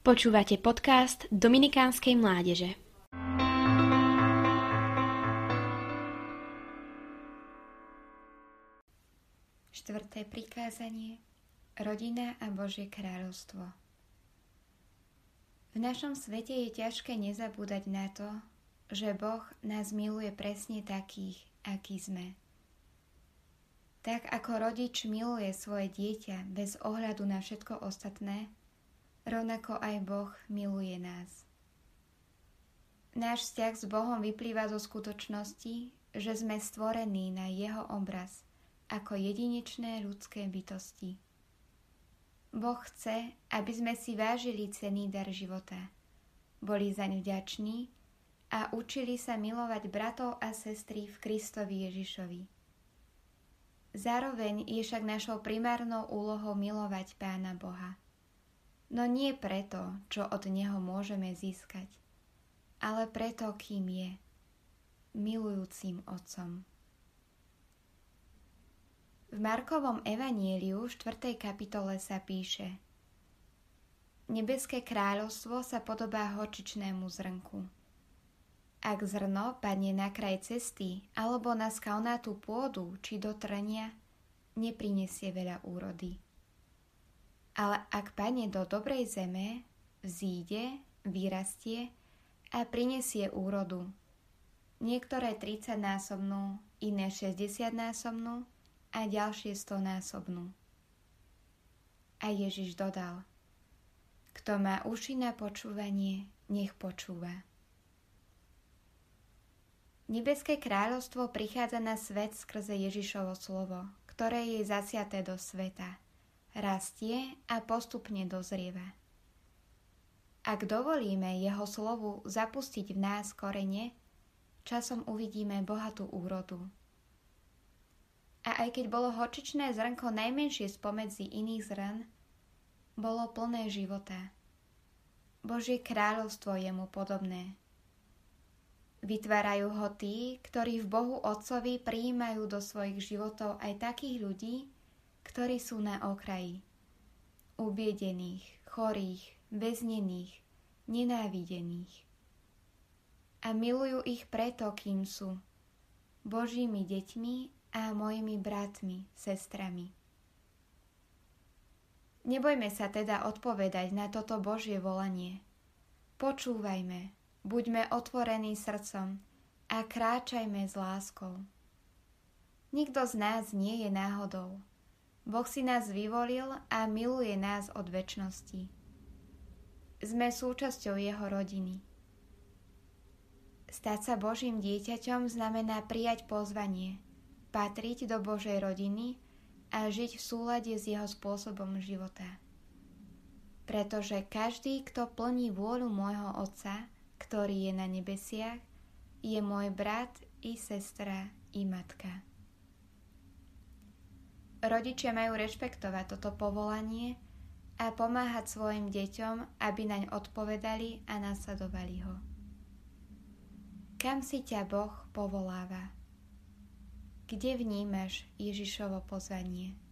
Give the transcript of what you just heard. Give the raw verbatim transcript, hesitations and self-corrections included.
Počúvate podcast Dominikánskej mládeže. Štvrté prikázanie. Rodina a Božie kráľovstvo. V našom svete je ťažké nezabúdať na to, že Boh nás miluje presne takých, akí sme. Tak ako rodič miluje svoje dieťa bez ohľadu na všetko ostatné, rovnako aj Boh miluje nás. Náš vzťah s Bohom vyplýva zo skutočnosti, že sme stvorení na jeho obraz ako jedinečné ľudské bytosti. Boh chce, aby sme si vážili cenný dar života, boli zaň vďační a učili sa milovať bratov a sestry v Kristovi Ježišovi. Zároveň je však našou primárnou úlohou milovať Pána Boha. No nie preto, čo od neho môžeme získať, ale preto, kým je milujúcim otcom. V Markovom evaníliu v štvrtej kapitole sa píše: Nebeské kráľovstvo sa podobá horčičnému zrnku. Ak zrno padne na kraj cesty alebo na skalnatú pôdu či do trnia, neprinesie veľa úrody. Ale ak padne do dobrej zeme, vzíde, vyrastie a prinesie úrodu. Niektoré tridsaťnásobnú, iné šesťdesiatnásobnú a ďalšie stonásobnú. A Ježiš dodal: Kto má uši na počúvanie, nech počúva. Nebeské kráľovstvo prichádza na svet skrze Ježišovo slovo, ktoré je zasiaté do sveta, rastie a postupne dozrieva. Ak dovolíme jeho slovu zapustiť v nás korene, časom uvidíme bohatú úrodu. A aj keď bolo horčičné zrnko najmenšie spomedzi iných zrn, bolo plné života. Božie kráľovstvo je mu podobné. Vytvárajú ho tí, ktorí v Bohu Otcovi prijímajú do svojich životov aj takých ľudí, ktorí sú na okraji, ubiedených, chorých, väznených, nenávidených. A milujú ich preto, kým sú Božími deťmi a mojimi bratmi, sestrami. Nebojme sa teda odpovedať na toto Božie volanie. Počúvajme, buďme otvorení srdcom a kráčajme s láskou. Nikto z nás nie je náhodou. Boh si nás vyvolil a miluje nás od večnosti. Sme súčasťou jeho rodiny. Stať sa Božím dieťaťom znamená prijať pozvanie, patriť do Božej rodiny a žiť v súlade s jeho spôsobom života. Pretože každý, kto plní vôľu môjho Otca, ktorý je na nebesiach, je môj brat i sestra i matka. Rodičia majú rešpektovať toto povolanie a pomáhať svojim deťom, aby naň odpovedali a nasledovali ho. Kam si ťa Boh povoláva? Kde vnímaš Ježišovo pozvanie?